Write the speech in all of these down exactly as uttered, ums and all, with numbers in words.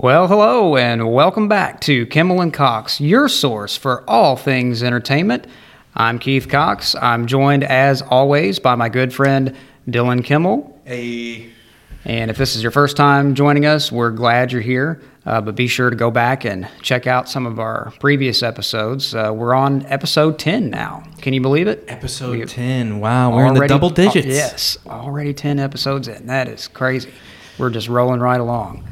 Well, hello, and welcome back to Kimmel and Cox, your source for all things entertainment. I'm Keith Cox. I'm joined, as always, by my good friend, Dylan Kimmel. Hey. And if this is your first time joining us, we're glad you're here, uh, but be sure to go back and check out some of our previous episodes. Uh, we're on episode ten now. Can you believe it? Episode ten. Wow, we're already in the double digits. Uh, yes, already ten episodes in. That is crazy. We're just rolling right along.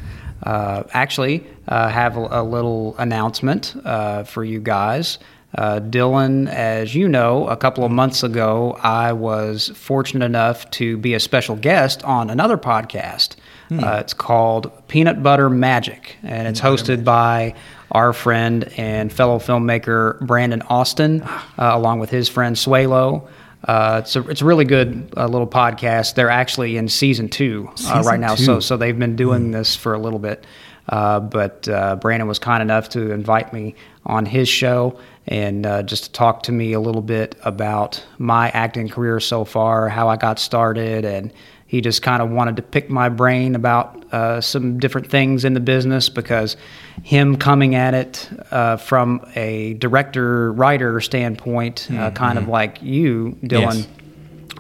Uh, actually, uh, have a, a little announcement uh, for you guys. Uh, Dylan, as you know, a couple of months ago, I was fortunate enough to be a special guest on another podcast. Hmm. Uh, it's called Peanut Butter Magic, and it's hosted by our friend and fellow filmmaker Brandon Austin, uh, along with his friend Suelo. Uh, it's a it's a really good uh, little podcast. They're actually in season two uh, season right now, two. so so they've been doing mm. this for a little bit. Uh, but uh, Brandon was kind enough to invite me on his show and uh, just to talk to me a little bit about my acting career so far, how I got started, and he just kind of wanted to pick my brain about uh, some different things in the business because him coming at it uh, from a director-writer standpoint, mm-hmm. uh, kind of like you, Dylan, yes.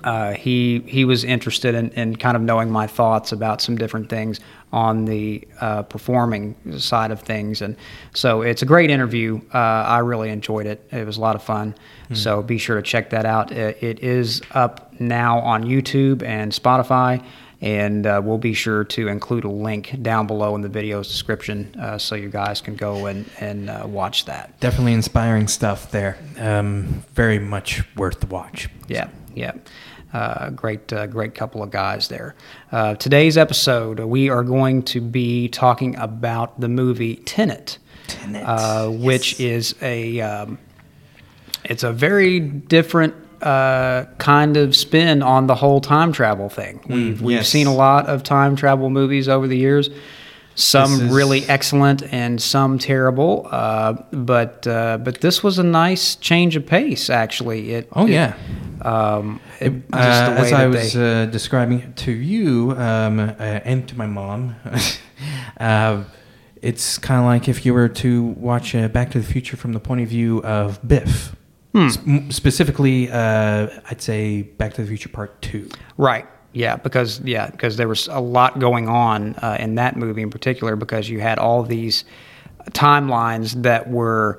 uh, he he was interested in, in kind of knowing my thoughts about some different things on the uh, performing side of things. And so it's a great interview. Uh, I really enjoyed it. It was a lot of fun. Mm-hmm. So be sure to check that out. It, it is up now on YouTube and Spotify, and uh, we'll be sure to include a link down below in the video's description uh, so you guys can go and, and uh, watch that. Definitely inspiring stuff there. Um, very much worth the watch. Yeah, yeah. Uh, great, uh, great couple of guys there. Uh, today's episode, we are going to be talking about the movie Tenet, Tenet. Uh, yes. which is a, um, it's a very different Uh, kind of spin on the whole time travel thing. We've, we've yes. seen a lot of time travel movies over the years, some is... really excellent and some terrible. Uh, but uh, but this was a nice change of pace, actually. It, oh, it, yeah. Um, it, it, uh, just the way as I was they... uh, describing it to you um, uh, and to my mom, uh, it's kind of like if you were to watch uh, Back to the Future from the point of view of Biff. Hmm. Specifically, uh, I'd say Back to the Future Part Two. Right. Yeah, because yeah, because there was a lot going on uh, in that movie in particular, because you had all these timelines that were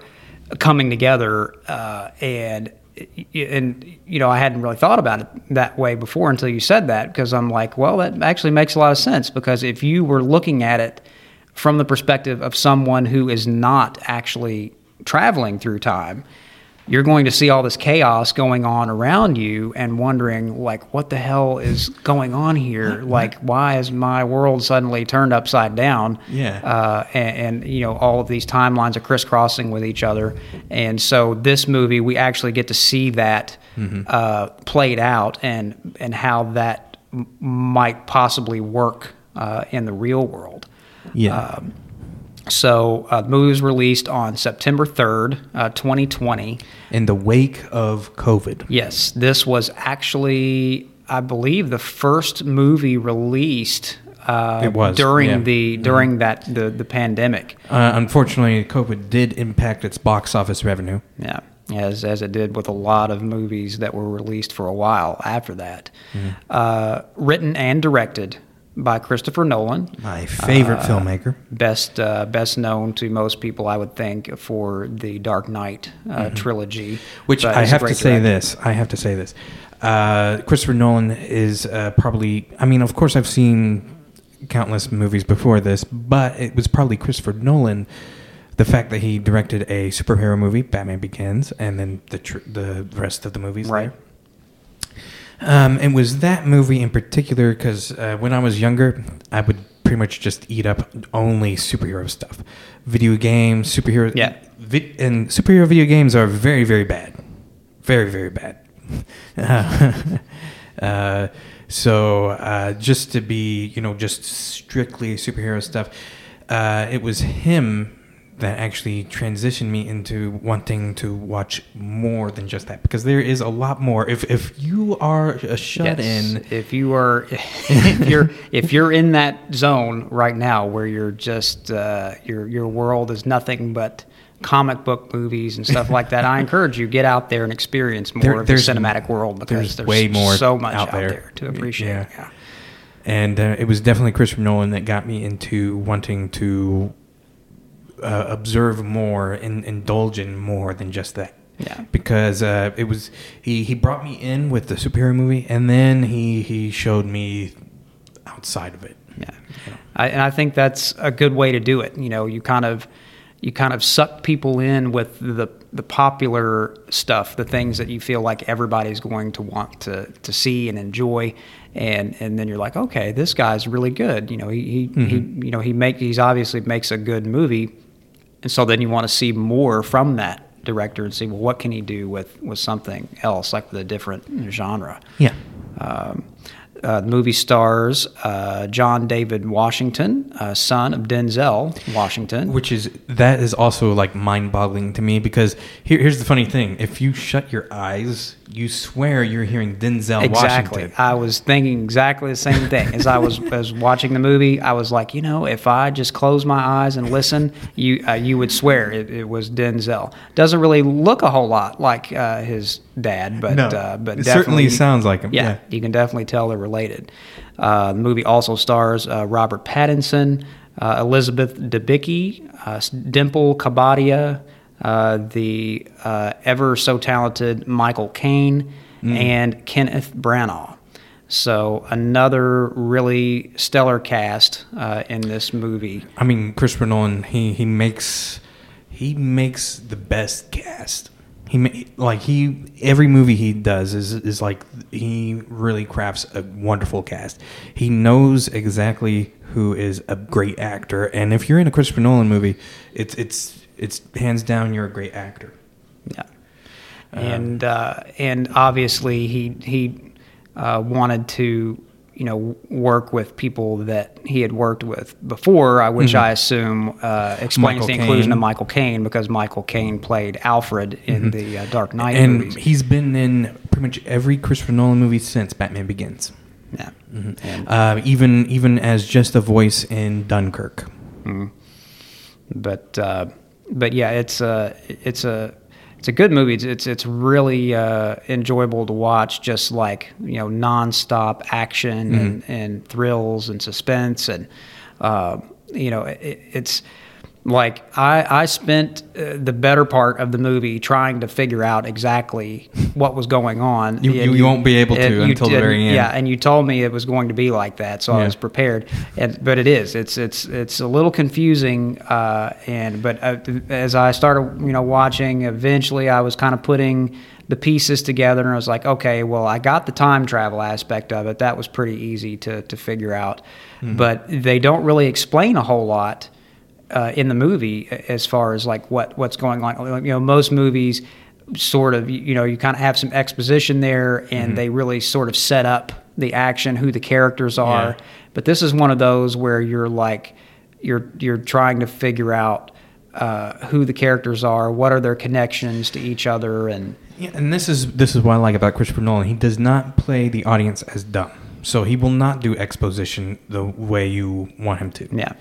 coming together, uh, and and you know I hadn't really thought about it that way before until you said that, because I'm like, well, that actually makes a lot of sense, because if you were looking at it from the perspective of someone who is not actually traveling through time, you're going to see all this chaos going on around you and wondering, like, what the hell is going on here? Like, why has my world suddenly turned upside down? Yeah. Uh, and, and, you know, all of these timelines are crisscrossing with each other. And so this movie, we actually get to see that mm-hmm. uh, played out and, and how that m- might possibly work uh, in the real world. Yeah. Um, So uh, the movie was released on September third, uh, twenty twenty. In the wake of COVID. Yes. This was actually, I believe, the first movie released uh, it was, during yeah. the during yeah. that the, the pandemic. Uh, unfortunately, COVID did impact its box office revenue. Yeah, as as it did with a lot of movies that were released for a while after that. Mm-hmm. Uh, written and directed by Christopher Nolan. My favorite uh, filmmaker. Best uh, best known to most people, I would think, for the Dark Knight uh, mm-hmm. trilogy. Which I have to say this. I have to say this. Uh, Christopher Nolan is uh, probably... I mean, of course, I've seen countless movies before this, but it was probably Christopher Nolan, the fact that he directed a superhero movie, Batman Begins, and then the tr- the rest of the movies right. there. Um, it was that movie in particular because uh, when I was younger, I would pretty much just eat up only superhero stuff. Video games, superhero... Yeah. Vi- and superhero video games are very, very bad. Very, very bad. Uh, uh, so uh, just to be, you know, just strictly superhero stuff, uh, it was him that actually transitioned me into wanting to watch more than just that, because there is a lot more. If if you are a shut-in, yes. if you are, if you're if you're in that zone right now where you're just uh, your your world is nothing but comic book movies and stuff like that, I encourage you, get out there and experience more there, of the cinematic world, because there's, there's way more so much out, out there. there to appreciate. Yeah, yeah. and uh, it was definitely Christopher Nolan that got me into wanting to. Uh, observe more and indulge in more than just that. Yeah. Because uh, it was he, he brought me in with the superhero movie, and then he he showed me outside of it. Yeah. You know? I, and I think that's a good way to do it. You know, you kind of you kind of suck people in with the the popular stuff, the things that you feel like everybody's going to want to to see and enjoy. And and then you're like, okay, this guy's really good. You know, he, he, mm-hmm. he you know he make he's obviously makes a good movie. And so then you want to see more from that director and see, well, what can he do with, with something else, like with a different genre? Yeah. Um, uh, the movie stars uh, John David Washington, uh, son of Denzel Washington. Which is, that is also like mind-boggling to me, because here, here's the funny thing. If you shut your eyes, you swear you're hearing Denzel exactly. Washington. Exactly. I was thinking exactly the same thing. As I was as watching the movie, I was like, you know, if I just close my eyes and listen, you uh, you would swear it, it was Denzel. Doesn't really look a whole lot like uh, his dad, but, no, uh, but it definitely certainly sounds like him. Yeah, yeah, you can definitely tell they're related. Uh, the movie also stars uh, Robert Pattinson, uh, Elizabeth Debicki, uh, Dimple Kabadia, Uh, the uh, ever so talented Michael Caine mm. and Kenneth Branagh. So another really stellar cast uh, in this movie. I mean, Christopher Nolan, he he makes he makes the best cast. He like he every movie he does is is like he really crafts a wonderful cast. He knows exactly who is a great actor, and if you're in a Christopher Nolan movie, it's it's. It's hands down, you're a great actor. Yeah, um, and uh, and obviously he he uh, wanted to you know work with people that he had worked with before, which mm-hmm. I assume uh, explains Michael the inclusion Caine. of Michael Caine, because Michael Caine played Alfred in mm-hmm. the uh, Dark Knight and movies. He's been in pretty much every Christopher Nolan movie since Batman Begins. Yeah, mm-hmm. and, uh, even even as just a voice in Dunkirk. Mm-hmm. But. Uh, But yeah, it's a it's a it's a good movie. It's it's, it's really uh, enjoyable to watch. Just like you know, nonstop action mm-hmm. and, and thrills and suspense, and uh, you know, it, it's like I I spent uh, the better part of the movie trying to figure out exactly what was going on. you, you, you won't be able to until the very end. Yeah, and you told me it was going to be like that, so yeah. I was prepared. And but it is it's it's it's a little confusing. Uh, and but uh, as I started you know watching, eventually I was kind of putting the pieces together, and I was like, okay, well, I got the time travel aspect of it. That was pretty easy to to figure out. Mm-hmm. But they don't really explain a whole lot. Uh, in the movie, as far as like what, what's going on, you know, most movies sort of, you know, you kind of have some exposition there, and mm-hmm. they really sort of set up the action, who the characters are. Yeah. But this is one of those where you're like, you're you're trying to figure out uh, who the characters are, what are their connections to each other, and yeah, and this is this is what I like about Christopher Nolan. He does not play the audience as dumb. So he will not do exposition the way you want him to. Yeah,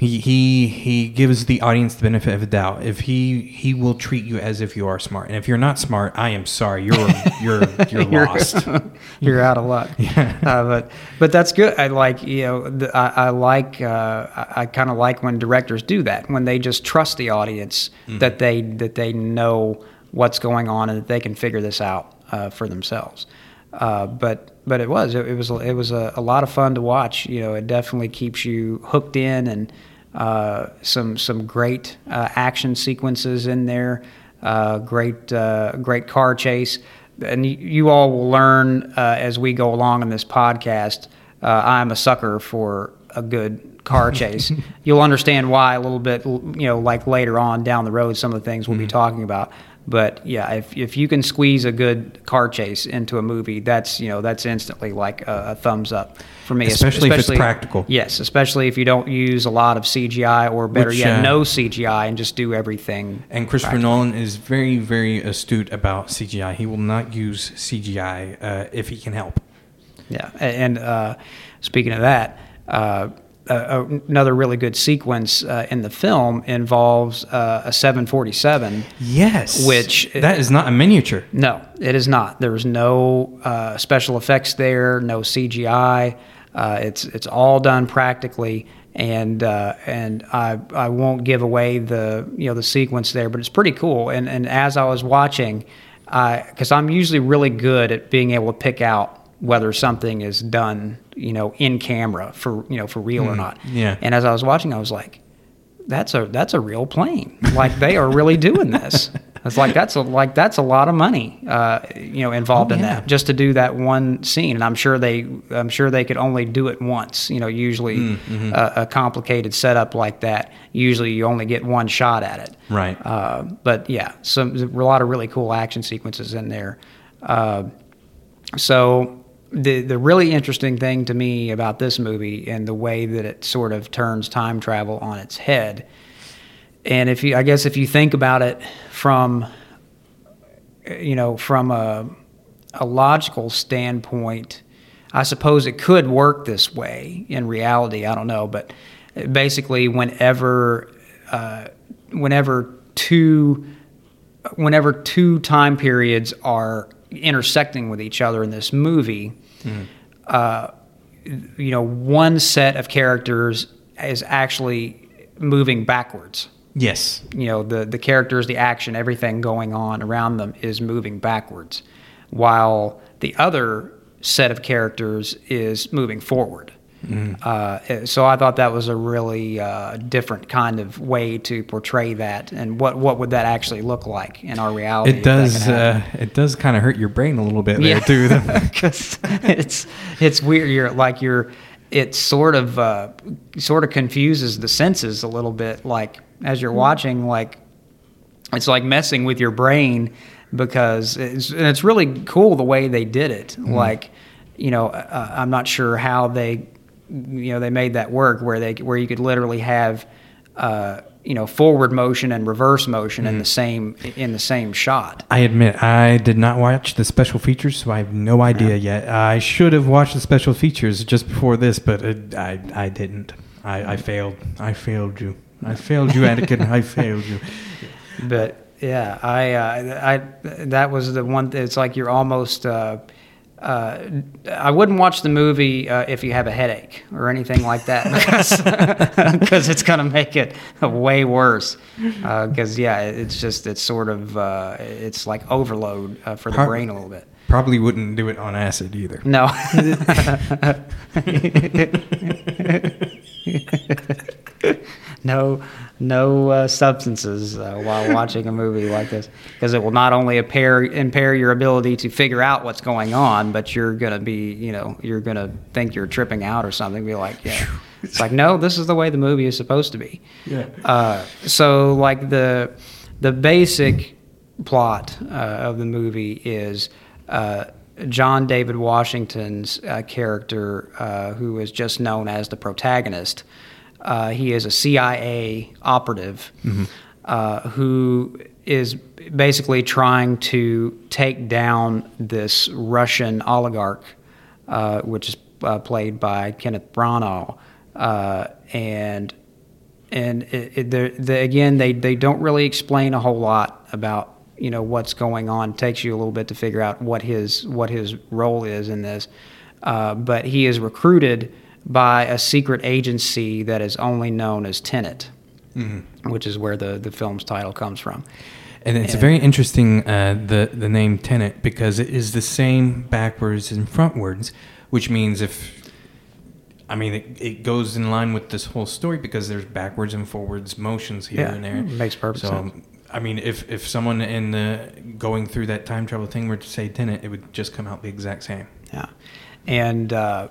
he he he gives the audience the benefit of the doubt. If he he will treat you as if you are smart, and if you're not smart, I am sorry, you're you're you're lost. You're out of luck. Yeah. Uh, but but that's good. I like you know the, I, I like uh, I, I kind of like when directors do that, when they just trust the audience mm-hmm. that they that they know what's going on and that they can figure this out uh, for themselves. Uh, but. But it was it, it was it was a, a lot of fun to watch. You know, it definitely keeps you hooked in, and uh, some some great uh, action sequences in there, uh, great uh, great car chase, and you, you all will learn uh, as we go along in this podcast. Uh, I'm a sucker for a good car chase. You'll understand why a little bit. You know, like later on down the road, some of the things we'll mm-hmm. be talking about. But yeah, if if you can squeeze a good car chase into a movie, that's, you know, that's instantly like a, a thumbs up for me. Especially, especially if it's practical. Yes, especially if you don't use a lot of C G I, or better Which, yet, uh, no C G I, and just do everything. And Christopher practical. Nolan is very, very astute about C G I. He will not use C G I uh, if he can help. Yeah, and uh, speaking of that, uh, uh, another really good sequence uh, in the film involves uh, a seven forty-seven. Yes, which that is not a miniature. No, it is not. There was no uh, special effects there, no C G I. Uh, it's it's all done practically, and uh, and I I won't give away the you know the sequence there, but it's pretty cool. And and as I was watching, because I'm usually really good at being able to pick out whether something is done, you know, in camera for, you know, for real mm, or not. Yeah. And as I was watching, I was like, that's a, that's a real plane. Like, they are really doing this. It's like, that's a, like, that's a lot of money, uh, you know, involved oh, in yeah. that, just to do that one scene. And I'm sure they, I'm sure they could only do it once, you know, usually mm, mm-hmm. a, a complicated setup like that. Usually you only get one shot at it. Right. Uh, but yeah, some, a lot of really cool action sequences in there. Uh, so, The the really interesting thing to me about this movie, and the way that it sort of turns time travel on its head, and if you I guess if you think about it from you know from a a logical standpoint, I suppose it could work this way in reality. I don't know, but basically, whenever uh, whenever two whenever two time periods are intersecting with each other in this movie, mm. uh, you know, one set of characters is actually moving backwards. Yes. You know, the, the characters, the action, everything going on around them is moving backwards, while the other set of characters is moving forward. Mm. Uh, so I thought that was a really uh, different kind of way to portray that, and what, what would that actually look like in our reality? It does uh, it does kind of hurt your brain a little bit there yeah. too, because it's it's weird. You're like you're it sort of uh, sort of confuses the senses a little bit. Like as you're watching, like it's like messing with your brain, because it's, and it's really cool the way they did it. Mm. Like you know, uh, I'm not sure how they. You know, they made that work where they where you could literally have uh, you know forward motion and reverse motion mm-hmm. in the same in the same shot. I admit I did not watch the special features, so I have no idea no. yet. I should have watched the special features just before this, but it, I I didn't. I, I failed. I failed you. I failed you, Anakin. I failed you. But yeah, I uh, I that was the one. It's like you're almost. Uh, Uh, I wouldn't watch the movie uh, if you have a headache or anything like that, because it's going to make it way worse. Because uh, yeah, it's just it's sort of uh, it's like overload uh, for the Pro- brain a little bit. Probably wouldn't do it on acid either. No. No, no uh, substances uh, while watching a movie like this, because it will not only impair, impair your ability to figure out what's going on, but you're gonna be, you know, you're gonna think you're tripping out or something. Be like, yeah, it's like no, this is the way the movie is supposed to be. Yeah. Uh, so like the the basic plot uh, of the movie is uh, John David Washington's uh, character, uh, who is just known as the protagonist. Uh, he is a C I A operative mm-hmm. uh, who is basically trying to take down this Russian oligarch, uh, which is uh, played by Kenneth Branagh, uh, and and it, it, the, again they, they don't really explain a whole lot about you know what's going on. It takes you a little bit to figure out what his what his role is in this, uh, but he is recruited by a secret agency that is only known as Tenet, mm-hmm. which is where the, the film's title comes from. And it's and, very interesting, uh, the, the name Tenet, because it is the same backwards and frontwards, which means if, I mean, it, it goes in line with this whole story because there's backwards and forwards motions here yeah, and there. It makes perfect so, sense. I mean, if, if someone in the, going through that time travel thing were to say Tenet, it would just come out the exact same. Yeah. And, uh,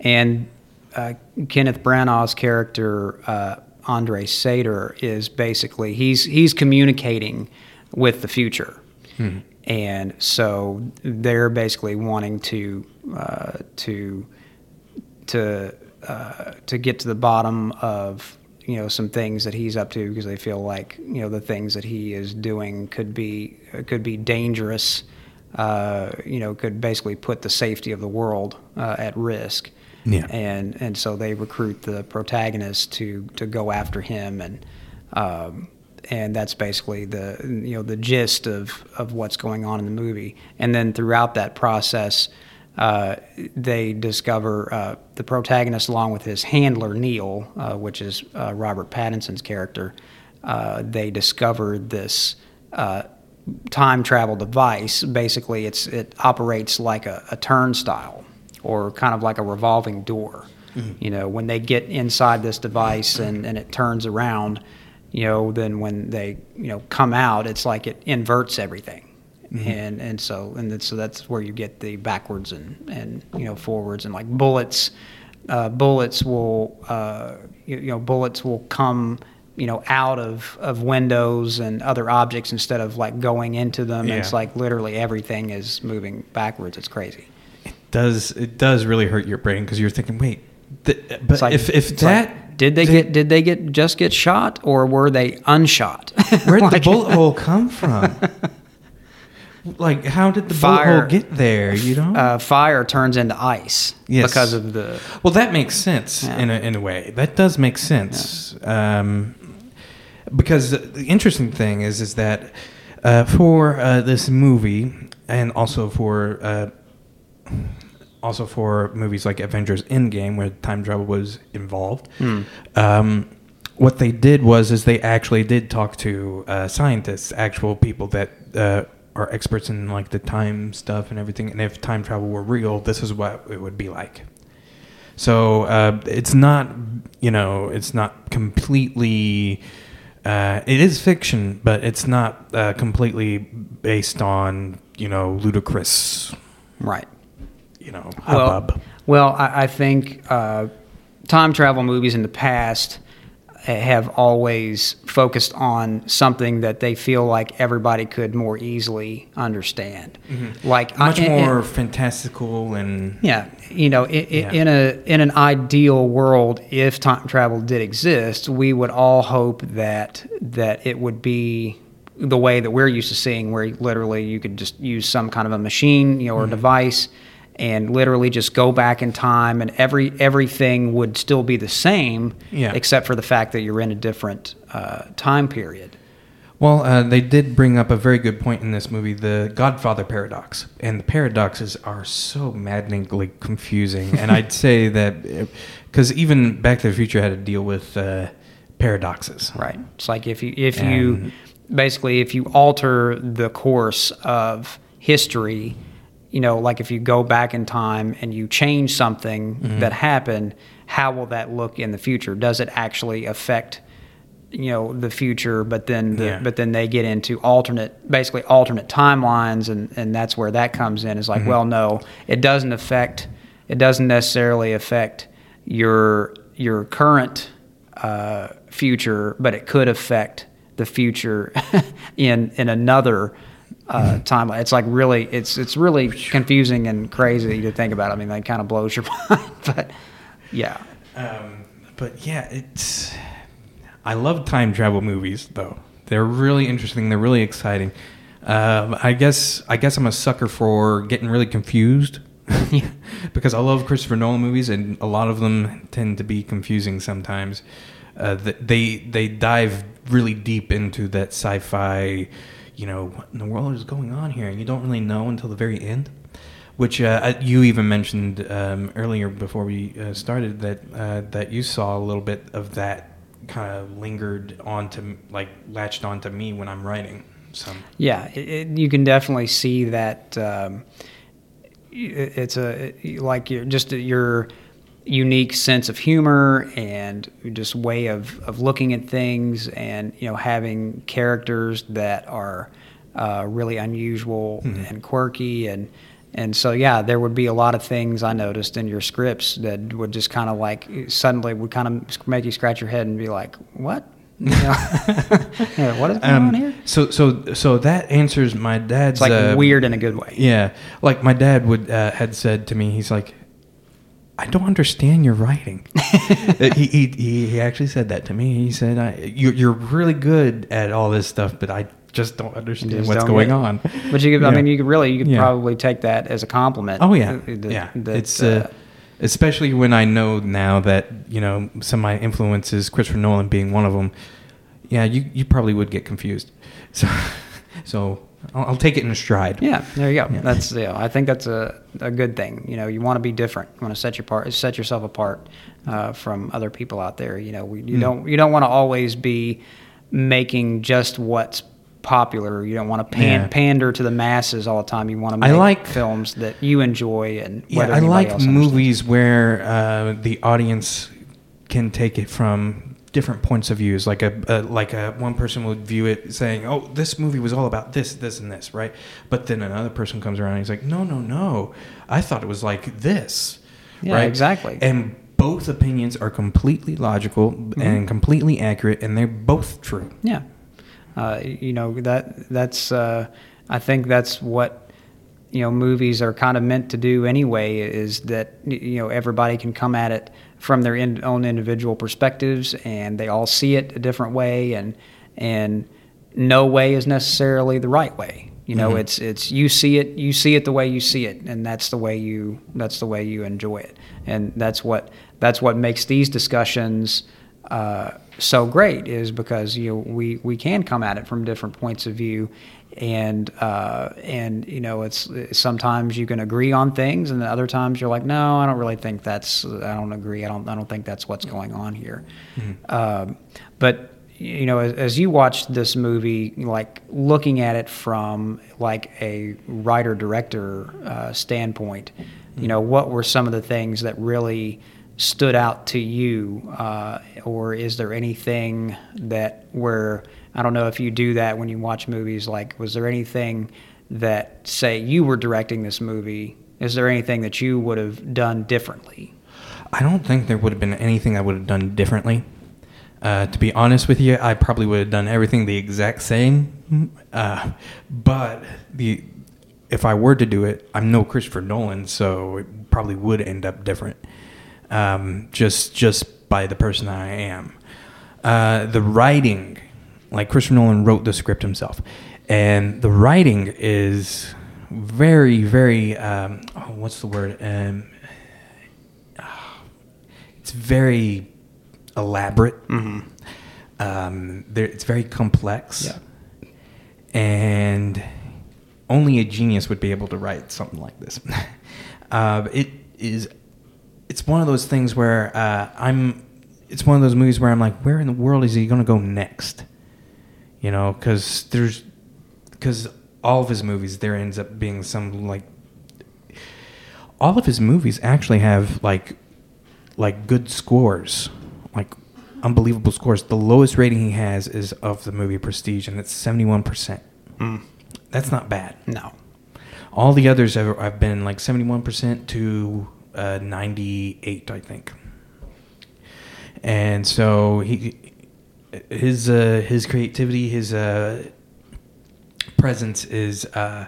and, Uh, Kenneth Branagh's character, uh, Andrei Sator, is basically he's he's communicating with the future. Mm-hmm. And so they're basically wanting to uh, to to uh, to get to the bottom of, you know, some things that he's up to, because they feel like, you know, the things that he is doing could be could be dangerous. Uh, you know, could basically put the safety of the world uh, at risk. Yeah. And and so they recruit the protagonist to to go after him, and um, and that's basically the, you know, the gist of, of what's going on in the movie. And then throughout that process, uh, they discover uh, the protagonist, along with his handler Neil, uh, which is uh, Robert Pattinson's character. Uh, they discover this uh, time travel device. Basically, it's it operates like a, a turnstile, or kind of like a revolving door. Mm-hmm. You know, when they get inside this device and, and it turns around, you know, then when they, you know, come out, it's like it inverts everything. Mm-hmm. And and so and that's, so that's where you get the backwards and, and you know, forwards, and like bullets, uh, bullets will, uh, you, you know, bullets will come, you know, out of, of windows and other objects instead of like going into them. Yeah. And it's like literally everything is moving backwards. It's crazy. Does it does really hurt your brain, because you're thinking, wait, th- but like, if if that like, did they did, get did they get just get shot, or were they unshot? Where did like, the bullet hole come from? Like, how did the fire, bullet hole get there? You know, uh, fire turns into ice. Yes. Because of the. Well, that makes sense. Yeah. in a in a way. That does make sense. Yeah. Um, because the interesting thing is is that uh, for uh, this movie, and also for. Uh, Also, for movies like Avengers: Endgame, where time travel was involved, mm. um, what they did was is they actually did talk to uh, scientists, actual people that uh, are experts in like the time stuff and everything. And if time travel were real, this is what it would be like. So uh, it's not, you know, it's not completely. Uh, it is fiction, but it's not uh, completely based on, you know, ludicrous. Right. You know, hubbub. Well, well I, I think uh, time travel movies in the past have always focused on something that they feel like everybody could more easily understand. Mm-hmm. Like much I, more and, fantastical and yeah, you know, it, yeah. in a in an ideal world, if time travel did exist, we would all hope that that it would be the way that we're used to seeing, where literally you could just use some kind of a machine, you know, or mm-hmm. device. And literally just go back in time, and every everything would still be the same, yeah. except for the fact that you're in a different uh, time period. Well, uh, they did bring up a very good point in this movie, the Godfather paradox. And the paradoxes are so maddeningly confusing. And I'd say that, because even Back to the Future had to deal with uh, paradoxes. Right. It's like if you if and, you, basically, if you alter the course of history... You know, like if you go back in time and you change something mm-hmm. that happened, how will that look in the future? Does it actually affect, you know, the future? But then, the, yeah. but then they get into alternate, basically alternate timelines, and, and that's where that comes in. Is like, mm-hmm. well, no, it doesn't affect. It doesn't necessarily affect your your current uh, future, but it could affect the future in in another. Uh, time. It's like really, it's it's really confusing and crazy to think about. I mean, that kind of blows your mind. But yeah, um, but yeah, it's. I love time travel movies, though. They're really interesting. They're really exciting. Um, I guess I guess I'm a sucker for getting really confused, yeah. because I love Christopher Nolan movies, and a lot of them tend to be confusing sometimes. Uh, they they dive really deep into that sci-fi. You know, what in the world is going on here? And you don't really know until the very end, which uh, you even mentioned um, earlier before we uh, started that uh, that you saw a little bit of that kind of lingered on to, like, latched onto me when I'm writing. So yeah, it, it, you can definitely see that um, it, it's a it, like your just your unique sense of humor and just way of, of looking at things, and, you know, having characters that are uh, really unusual mm-hmm. and quirky. And, and so, yeah, there would be a lot of things I noticed in your scripts that would just kind of like suddenly would kind of make you scratch your head and be like, what? Yeah. Yeah, what is going um, on here? So, so, so that answers my dad's. It's like uh, weird in a good way. Yeah, like my dad would uh, had said to me, he's like, "I don't understand your writing." he, he he actually said that to me. He said, I, you, "You're really good at all this stuff, but I just don't understand just what's don't going get, on." But you, could, yeah. I mean, you could really, you could yeah. probably take that as a compliment. Oh yeah, that, yeah. That, it's. Uh, uh, Especially when I know now that, you know, some of my influences, Christopher Nolan being one of them, yeah, you, you probably would get confused. So so I'll, I'll take it in stride. Yeah, there you go. Yeah. That's yeah, I think that's a, a good thing. You know, you want to be different. You want to set your part, set yourself apart uh, from other people out there. You know, we, you mm. don't you don't want to always be making just what's popular. You don't want to pan, yeah. pander to the masses all the time. You want to make I like, films that you enjoy, and whether yeah, I like else movies where uh, the audience can take it from different points of views. Like a, a like a one person would view it saying, "Oh, this movie was all about this, this, and this," right? But then another person comes around and he's like, "No, no, no, I thought it was like this," yeah, right? Exactly, and. Both opinions are completely logical mm-hmm. and completely accurate, and they're both true. Yeah. Uh, you know, that that's uh, I think that's what, you know, movies are kind of meant to do anyway, is that, you know, everybody can come at it from their in, own individual perspectives, and they all see it a different way, and and no way is necessarily the right way. You know, mm-hmm. it's it's you see it you see it the way you see it, and that's the way you that's the way you enjoy it, and that's what that's what makes these discussions uh, so great, is because, you know, we, we can come at it from different points of view, and uh, and you know, it's sometimes you can agree on things, and other times you're like, no, I don't really think that's I don't agree I don't I don't think that's what's going on here, mm-hmm. um, but. You know, as, as you watched this movie, like looking at it from like a writer-director uh, standpoint, mm-hmm. you know, what were some of the things that really stood out to you, uh, or is there anything that where, I don't know if you do that when you watch movies, like was there anything that, say, you were directing this movie, is there anything that you would have done differently? I don't think there would have been anything I would have done differently. Uh, to be honest with you, I probably would have done everything the exact same. Uh, but the if I were to do it, I'm no Christopher Nolan, so it probably would end up different. Um, just just by the person I am. Uh, the writing, like Christopher Nolan wrote the script himself, and the writing is very, very. Um, oh, what's the word? Um, it's very. Elaborate. Mm-hmm. Um, there, it's very complex, yeah. and only a genius would be able to write something like this. uh, it is. It's one of those things where uh, I'm. It's one of those movies where I'm like, where in the world is he going to go next? You know, because there's, because all of his movies there ends up being some like. All of his movies actually have like, like good scores. Like unbelievable scores. The lowest rating he has is of the movie Prestige, and it's seventy-one percent. Mm. That's not bad. No. All the others have, have been like seventy-one percent to uh, ninety-eight, I think. And so he, his uh, his creativity, his uh, presence is uh,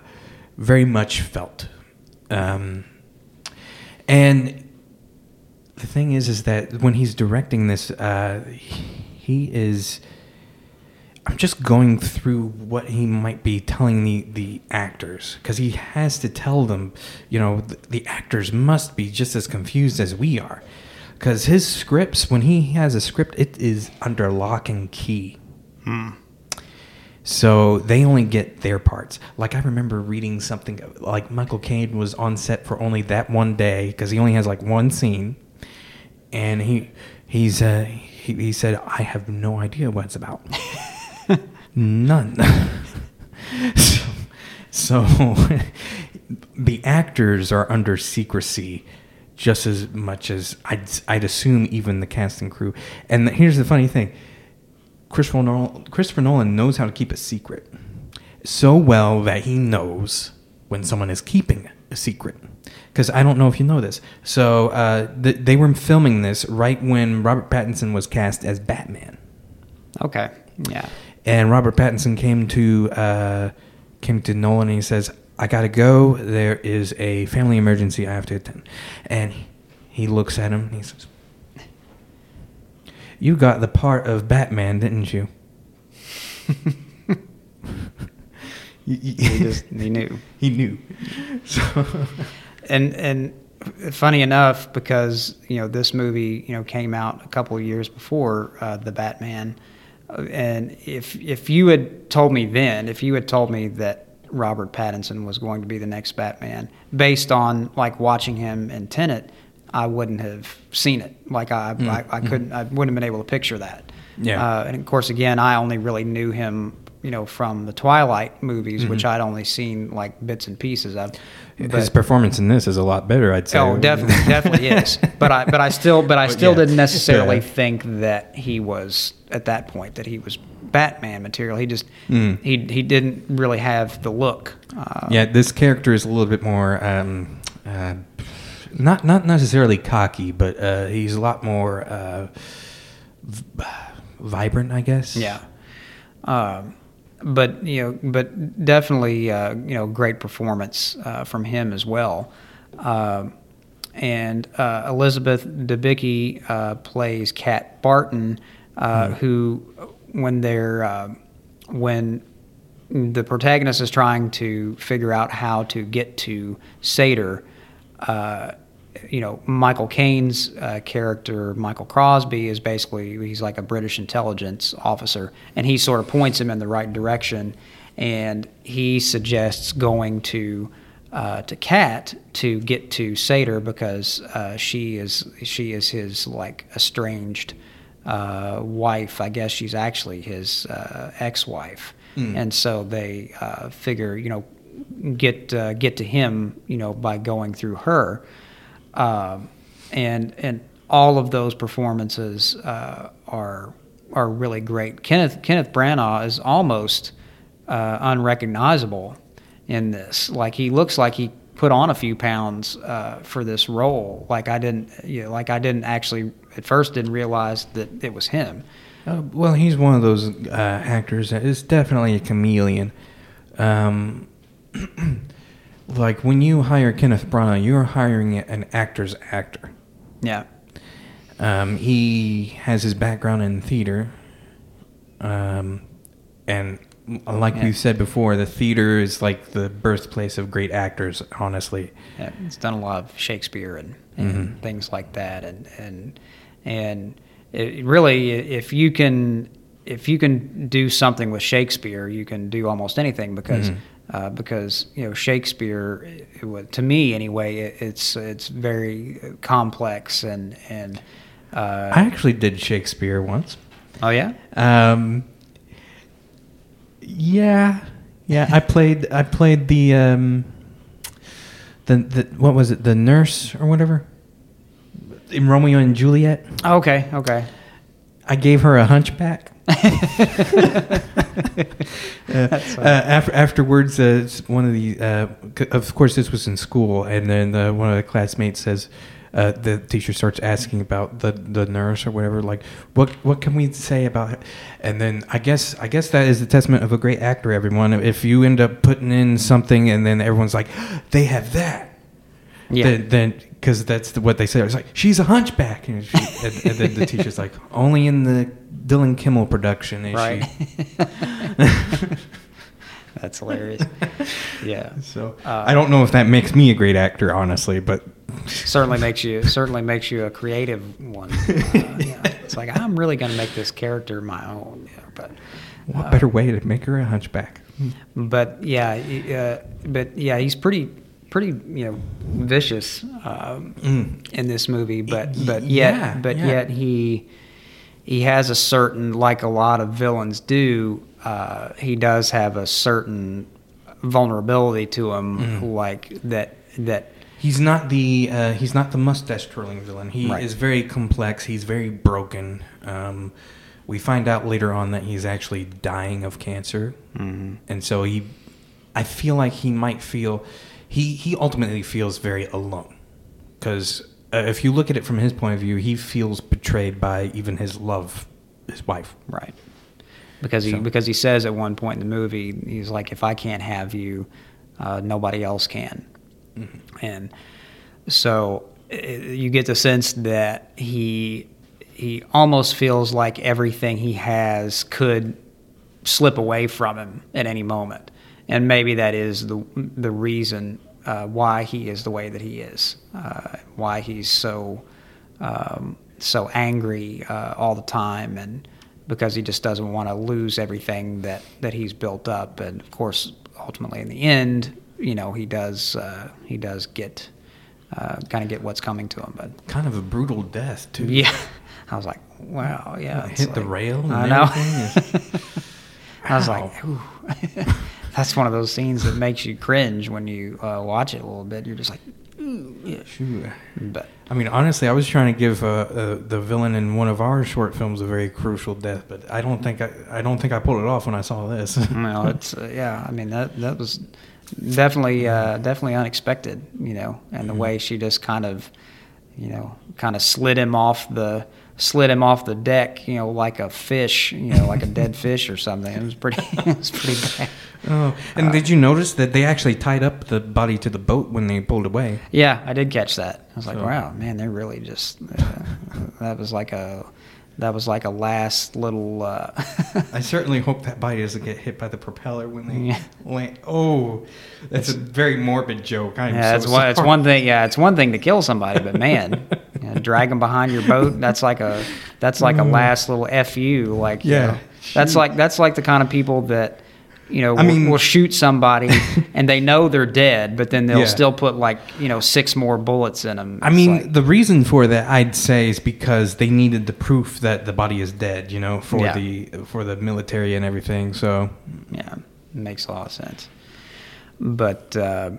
very much felt. Um, and. The thing is, is that when he's directing this, uh, he is. I'm just going through what he might be telling the the actors, because he has to tell them. You know, the, the actors must be just as confused as we are, because his scripts, when he has a script, it is under lock and key. Hmm. So they only get their parts. Like I remember reading something like Michael Caine was on set for only that one day, because he only has like one scene. And he, he's, uh, he, he said, "I have no idea what it's about, none." so, so the actors are under secrecy, just as much as I'd, I'd assume even the cast and crew. And here's the funny thing: Christopher Nolan, Christopher Nolan knows how to keep a secret so well that he knows when someone is keeping a secret. Because I don't know if you know this. So uh, th- they were filming this right when Robert Pattinson was cast as Batman. Okay. Yeah. And Robert Pattinson came to uh, came to Nolan and he says, "I gotta go. There is a family emergency I have to attend." And he looks at him and he says, "You got the part of Batman, didn't you?" he, just, he knew. He knew. So, and and funny enough, because you know this movie you know came out a couple of years before uh, the Batman, and if if you had told me then, if you had told me that Robert Pattinson was going to be the next Batman, based on like watching him in Tenet, I wouldn't have seen it. Like I, mm. I, I couldn't, I wouldn't have been able to picture that. Yeah. Uh, and of course, again, I only really knew him, you know, from the Twilight movies, mm-hmm. which I'd only seen like bits and pieces of. But his performance in this is a lot better, I'd say. Oh, definitely, definitely is. But I, but I still, but I but still yeah. didn't necessarily yeah. think that he was at that point that he was Batman material. He just mm. he he didn't really have the look. Uh, yeah, this character is a little bit more. Um, uh, Not not necessarily cocky, but uh, he's a lot more uh, v- vibrant, I guess. Yeah. Um, but you know, but definitely, uh, you know, great performance uh, from him as well. Uh, and uh, Elizabeth Debicki uh, plays Kat Barton, uh, mm. who, when they're uh, when the protagonist is trying to figure out how to get to Sator. Uh, you know, Michael Caine's uh, character, Michael Crosby, is basically, he's like a British intelligence officer, and he sort of points him in the right direction, and he suggests going to uh, to Kat to get to Sator because uh, she is she is his like estranged uh, wife. I guess she's actually his uh, ex-wife, mm. and so they uh, figure, you know. get uh, get to him, you know, by going through her, um, and and all of those performances uh, are are really great. Kenneth Kenneth Branagh is almost uh, unrecognizable in this. Like he looks like he put on a few pounds uh, for this role. Like I didn't, you know, like I didn't actually at first didn't realize that it was him. Uh, well, he's one of those uh, actors that is definitely a chameleon. Um, Like when you hire Kenneth Branagh, you're hiring an actor's actor. Yeah. Um, he has his background in theater, um, and like yeah. you said before, the theater is like the birthplace of great actors. Honestly, yeah, it's done a lot of Shakespeare and, and mm-hmm. things like that, and and and it really, if you can, if you can do something with Shakespeare, you can do almost anything because. Mm-hmm. Uh, because you know Shakespeare, it, it, to me anyway, it, it's it's very complex and and. Uh, I actually did Shakespeare once. Oh yeah. Um, yeah, yeah. I played I played the um, the the what was it the nurse or whatever in Romeo and Juliet. Oh, okay, okay. I gave her a hunchback. uh, uh, after, afterwards, uh, one of the, uh, c- of course, this was in school, and then the, one of the classmates says, uh, the teacher starts asking about the, the nurse or whatever, like, what what can we say about her? And then I guess I guess that is the testament of a great actor. Everyone, if you end up putting in something, and then everyone's like, they have that, yeah, then. Because that's the, what they say. It's like, she's a hunchback. And, she, and, and then the teacher's like, only in the Dylan Kimmel production is right. she. That's hilarious. Yeah. So uh, I don't know if that makes me a great actor, honestly, but. certainly makes you certainly makes you a creative one. Uh, yeah. It's like, I'm really going to make this character my own. Yeah, but, what uh, better way to make her a hunchback? But yeah, uh, but yeah, he's pretty... pretty you know vicious um, mm. in this movie, but but yet yeah, but yeah. yet he he has a certain, like a lot of villains do, uh, he does have a certain vulnerability to him, mm. like that that he's not the uh, he's not the mustache twirling villain. He right. is very complex. He's very broken. Um, we find out later on that he's actually dying of cancer, mm-hmm. and so he I feel like he might feel. He he ultimately feels very alone, because uh, if you look at it from his point of view, he feels betrayed by even his love, his wife. Right. because he so. because he says at one point in the movie, he's like, if I can't have you, uh, nobody else can. Mm-hmm. And so it, you get the sense that he he almost feels like everything he has could slip away from him at any moment, and maybe that is the the reason uh, why he is the way that he is, uh, why he's so um, so angry uh, all the time, and because he just doesn't want to lose everything that, that he's built up. And of course, ultimately in the end, you know, he does uh, he does get uh, kind of get what's coming to him, but kind of a brutal death too. Yeah, I was like, wow, yeah, hit like, the rail. And I know. I was like, ooh. That's one of those scenes that makes you cringe when you uh, watch it a little bit. You're just like, ooh, yeah. Sure. But I mean, honestly, I was trying to give uh, uh, the villain in one of our short films a very crucial death, but I don't think I, I don't think I pulled it off when I saw this. Well, it's uh, yeah. I mean, that that was definitely uh, definitely unexpected, you know, and mm-hmm. the way she just kind of, you know, kind of slid him off the slid him off the deck, you know, like a fish, you know, like a dead fish or something. It was pretty, it was pretty bad. Oh, and uh, did you notice that they actually tied up the body to the boat when they pulled away? Yeah, I did catch that. I was so. like, wow, man, they're really just. Uh, that was like a, that was like a last little. Uh, I certainly hope that body doesn't get hit by the propeller when they yeah. land. Oh, that's it's, a very morbid joke. I'm yeah, so it's one. It's one thing. Yeah, it's one thing to kill somebody, but man. You know, drag them behind your boat. That's like a that's like a last little F U. Like yeah, you know, that's like that's like the kind of people that you know will, I mean, will shoot somebody and they know they're dead, but then they'll yeah. still put like you know six more bullets in them. It's I mean, like, the reason for that I'd say is because they needed the proof that the body is dead. You know, for yeah. the for the military and everything. So yeah, it makes a lot of sense. But uh,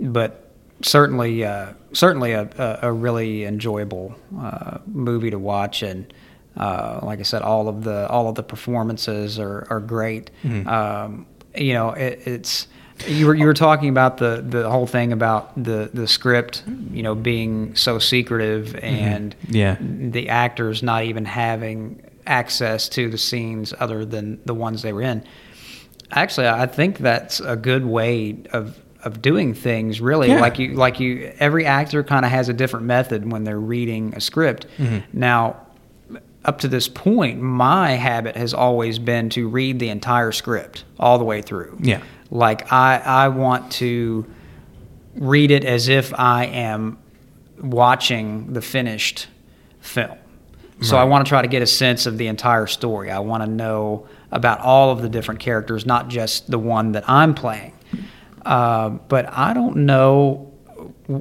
but. Certainly, uh, certainly a, a, a really enjoyable uh, movie to watch, and uh, like I said, all of the all of the performances are are great. Mm-hmm. Um, you know, it, it's you were you were talking about the, the whole thing about the, the script, you know, being so secretive and mm-hmm. yeah. the actors not even having access to the scenes other than the ones they were in. Actually, I think that's a good way of. of doing things really yeah. like you, like you, every actor kind of has a different method when they're reading a script. Mm-hmm. Now, up to this point, my habit has always been to read the entire script all the way through. Yeah. Like I, I want to read it as if I am watching the finished film. Right. So I want to try to get a sense of the entire story. I want to know about all of the different characters, not just the one that I'm playing. Uh, but I don't know,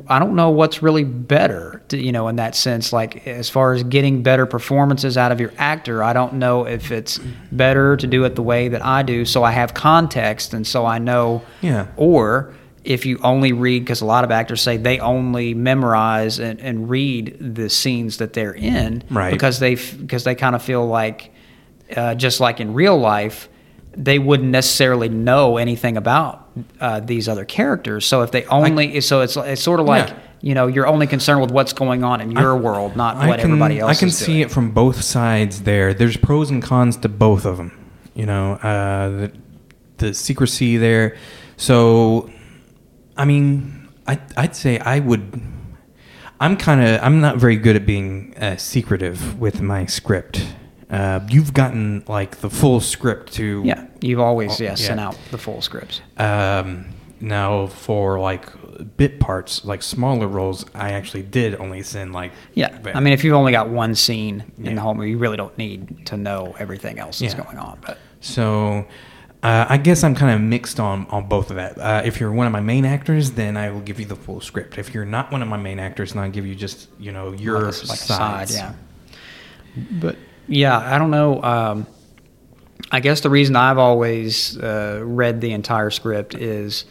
I don't know what's really better, to, you know, in that sense. Like as far as getting better performances out of your actor, I don't know if it's better to do it the way that I do, so I have context and so I know. Yeah. Or if you only read, because a lot of actors say they only memorize and, and read the scenes that they're in, right? Because they because they kind of feel like, uh, just like in real life, they wouldn't necessarily know anything about uh, these other characters. So if they only, like, so it's it's sort of like, yeah. you know, you're only concerned with what's going on in your I, world, not I what can, everybody else is I can is see doing. It from both sides there. There's pros and cons to both of them, you know, uh, the, the secrecy there. So, I mean, I, I'd say I would, I'm kind of, I'm not very good at being uh, secretive with my script. Uh, you've gotten like the full script to yeah you've always oh, yeah, yeah sent out the full scripts. Um, now for like bit parts, like smaller roles, I actually did only send like yeah I mean if you've only got one scene yeah. in the whole movie, you really don't need to know everything else that's yeah. going on. But so uh, I guess I'm kind of mixed on on both of that. Uh, if you're one of my main actors, then I will give you the full script. If you're not one of my main actors, then I'll give you just you know your like a, like sides. Side yeah but Yeah, I don't know. Um, I guess the reason I've always uh, read the entire script is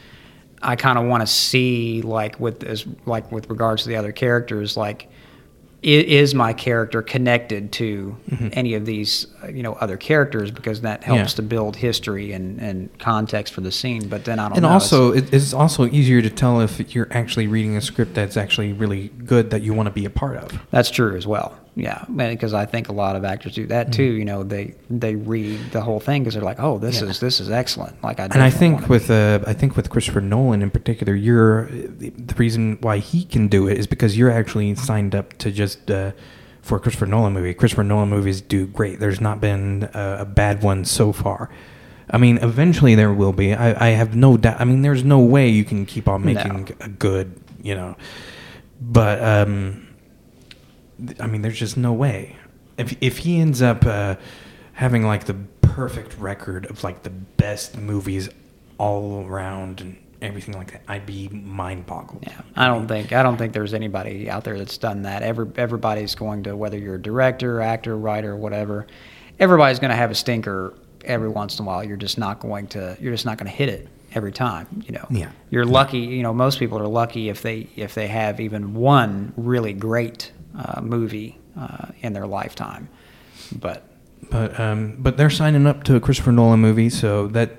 I kind of want to see, like with as like with regards to the other characters, like is my character connected to mm-hmm. any of these, you know, other characters, because that helps yeah. to build history and, and context for the scene. But then I don't. And know. And also, it's, it's also easier to tell if you're actually reading a script that's actually really good that you want to be a part of. That's true as well. Yeah, because I think a lot of actors do that too. Mm-hmm. You know, they they read the whole thing because they're like, oh, this yeah. is this is excellent. Like I and I think with uh, I think with Christopher Nolan in particular, you're the reason why he can do it is because you're actually signed up to just uh, for a Christopher Nolan movie. Christopher Nolan movies do great. There's not been a, a bad one so far. I mean, eventually there will be. I, I have no doubt. I mean, there's no way you can keep on making no. a good, you know. But, um, th- I mean, there's just no way. If if he ends up uh, having, like, the perfect record of, like, the best movies all around and everything like that, I'd be mind-boggled. Yeah, I don't think I don't think there's anybody out there that's done that. Every Everybody's going to, whether you're a director, actor, writer, whatever, everybody's going to have a stinker every once in a while. You're just not going to you're just not going to hit it every time, you know. Yeah. You're lucky, you know, most people are lucky if they if they have even one really great uh, movie uh, in their lifetime. But but um, but they're signing up to a Christopher Nolan movie, so that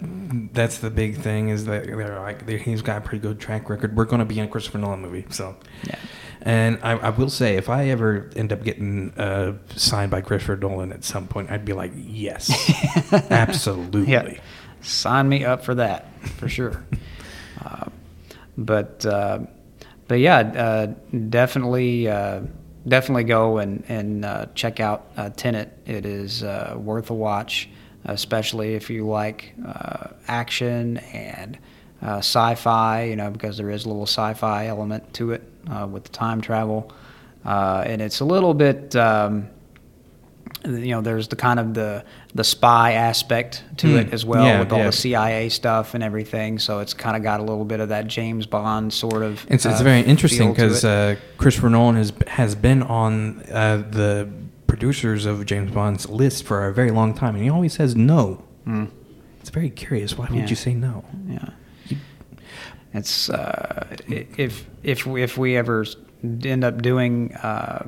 that's the big thing is that they're like they're, he's got a pretty good track record. We're going to be in a Christopher Nolan movie, so yeah. And I, I will say, if I ever end up getting uh, signed by Christopher Nolan at some point, I'd be like, yes, absolutely. Yeah. Sign me up for that, for sure. uh, but, uh, but yeah, uh, definitely uh, definitely go and, and uh, check out uh, Tenet. It is uh, worth a watch, especially if you like uh, action and uh, sci-fi, you know, because there is a little sci-fi element to it. Uh, with the time travel, uh, and it's a little bit, um, you know, there's the kind of the the spy aspect to mm. it as well, yeah, with all yeah. the C I A stuff and everything. So it's kind of got a little bit of that James Bond sort of. It's, it's uh, very interesting because uh, Christopher Nolan has has been on uh, the producers of James Bond's list for a very long time, and he always says no. Mm. It's very curious. Why yeah. would you say no? Yeah. It's uh, if if we, if we ever end up doing uh,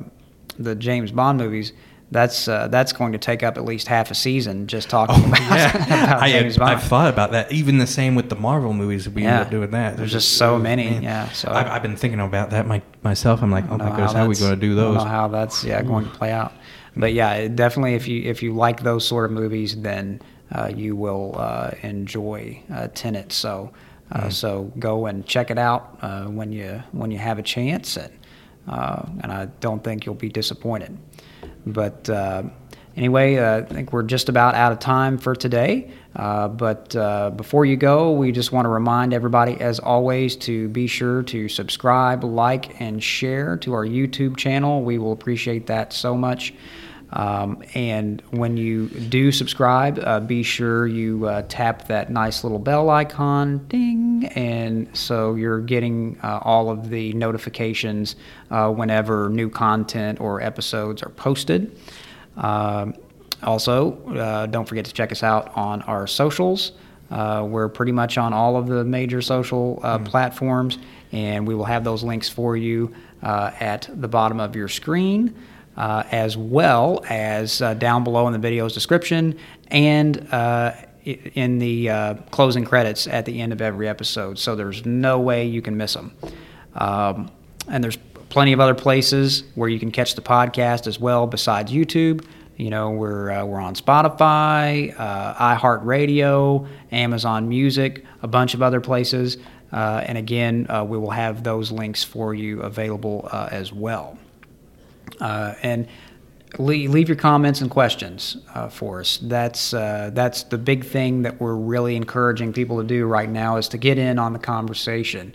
the James Bond movies, that's uh, that's going to take up at least half a season just talking oh, about, yeah. about I, James Bond. I've thought about that. Even the same with the Marvel movies, we yeah. end up doing that. There's, There's just so many. Man. Yeah, so I've, I've been thinking about that my, myself. I'm like, oh my gosh, how are we going to do those? I don't know how that's yeah going to play out. But yeah, definitely if you if you like those sort of movies, then uh, you will uh, enjoy uh, Tenet. So. Uh, mm. So go and check it out uh, when you when you have a chance, and uh, and I don't think you'll be disappointed. But uh, anyway, uh, I think we're just about out of time for today. Uh, but uh, before you go, we just want to remind everybody, as always, to be sure to subscribe, like, and share to our YouTube channel. We will appreciate that so much. Um, and when you do subscribe, uh, be sure you uh, tap that nice little bell icon, ding, and so you're getting uh, all of the notifications uh, whenever new content or episodes are posted. Um, also, uh, don't forget to check us out on our socials. Uh, we're pretty much on all of the major social uh, mm. platforms, and we will have those links for you uh, at the bottom of your screen. Uh, as well as uh, down below in the video's description and uh, in the uh, closing credits at the end of every episode. So there's no way you can miss them. Um, and there's plenty of other places where you can catch the podcast as well besides YouTube. You know, we're uh, we're on Spotify, uh, iHeartRadio, Amazon Music, a bunch of other places. Uh, and again, uh, we will have those links for you available uh, as well. Uh, and leave, leave your comments and questions uh, for us. That's uh, that's the big thing that we're really encouraging people to do right now is to get in on the conversation.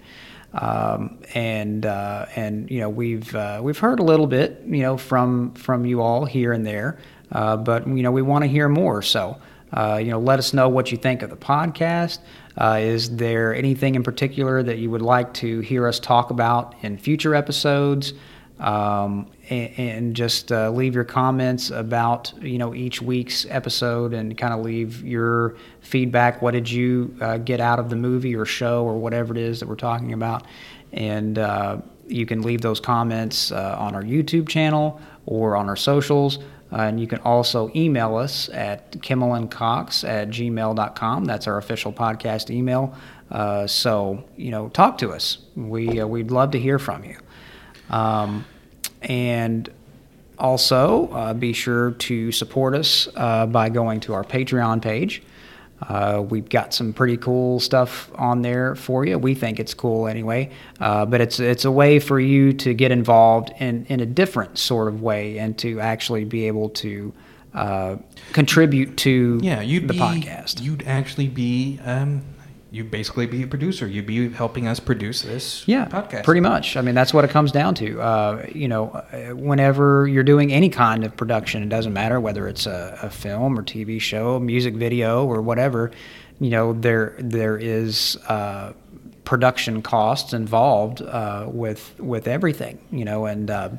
Um, and uh, and you know we've uh, we've heard a little bit you know from from you all here and there, uh, but you know we want to hear more. So uh, you know let us know what you think of the podcast. Uh, is there anything in particular that you would like to hear us talk about in future episodes? Um, and, and just uh, leave your comments about you know each week's episode and kind of leave your feedback. What did you uh, get out of the movie or show or whatever it is that we're talking about? And uh, you can leave those comments uh, on our YouTube channel or on our socials. Uh, and you can also email us at Kimmel and Cox at gmail dot com. That's our official podcast email. Uh, so you know, talk to us. We uh, we'd love to hear from you. Um, and Also, uh, be sure to support us uh, by going to our Patreon page. Uh, we've got some pretty cool stuff on there for you. We think it's cool anyway, uh, but it's it's a way for you to get involved in, in a different sort of way and to actually be able to uh, contribute to yeah, you'd the be, podcast. You'd actually be... Um You'd basically be a producer. You'd be helping us produce this yeah, podcast. Pretty much. I mean, that's what it comes down to. Uh, you know, whenever you're doing any kind of production, it doesn't matter whether it's a, a film or T V show, music video or whatever, you know, there there is uh, production costs involved uh, with with everything, you know, and uh,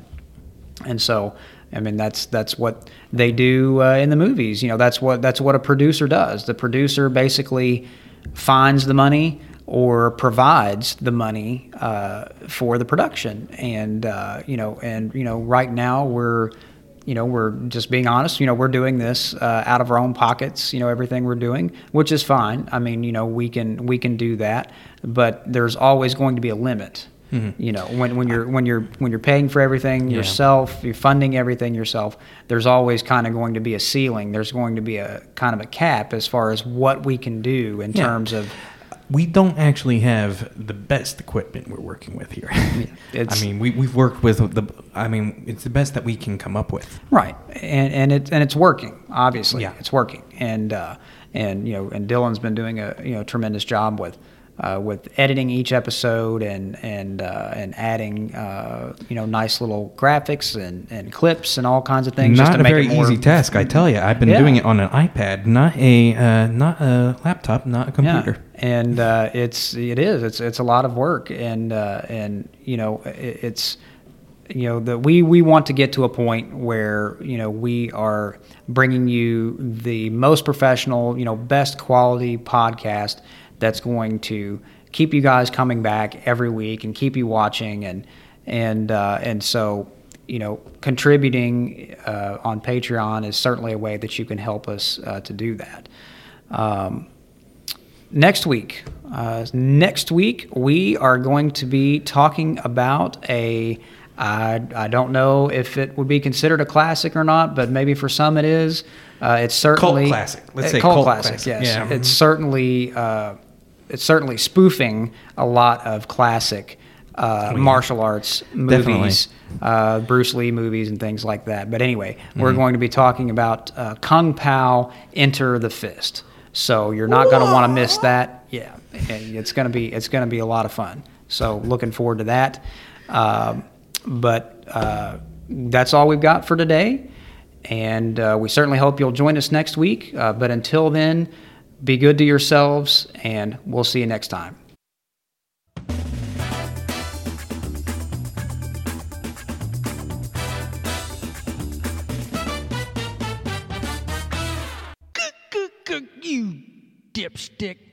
and so... I mean, that's that's what they do uh, in the movies. You know, that's what that's what a producer does. The producer basically finds the money or provides the money uh, for the production. And uh, you know, and you know, right now we're, you know, we're just being honest. You know, we're doing this uh, out of our own pockets. You know, everything we're doing, which is fine. I mean, you know, we can we can do that, but there's always going to be a limit. Mm-hmm. You know, when, when you're when you're when you're paying for everything yeah. yourself, you're funding everything yourself. There's always kind of going to be a ceiling. There's going to be a kind of a cap as far as what we can do in yeah. terms of. We don't actually have the best equipment we're working with here. I mean, we we've worked with the. I mean, it's the best that we can come up with. Right, and and it's and it's working. Obviously, yeah. it's working, and uh, and you know, and Dylan's been doing a you know tremendous job with. Uh, with editing each episode and and uh, and adding uh, you know nice little graphics and, and clips and all kinds of things. Not just to a make very it more easy task, I tell you. I've been yeah. doing it on an iPad, not a uh, not a laptop, not a computer. Yeah. And uh, it's it is it's it's a lot of work, and uh, and you know it, it's you know that we we want to get to a point where you know we are bringing you the most professional, you know, best quality podcast. That's going to keep you guys coming back every week and keep you watching and and uh, and so you know contributing uh, on Patreon is certainly a way that you can help us uh, to do that. Um, next week, uh, next week we are going to be talking about a I I don't know if it would be considered a classic or not, but maybe for some it is. Uh, it's certainly cult classic. Let's say cult, cult classic. classic. Yes, yeah. it's certainly. Uh, It's certainly spoofing a lot of classic uh, oh, yeah. martial arts movies, uh, Bruce Lee movies and things like that. But anyway, mm-hmm. we're going to be talking about uh, Kung Pao Enter the Fist. So you're not going to want to miss that. Yeah, it's going to be it's going to be a lot of fun. So looking forward to that. Um, but uh, that's all we've got for today. And uh, we certainly hope you'll join us next week. Uh, but until then... Be good to yourselves, and we'll see you next time. You dipstick.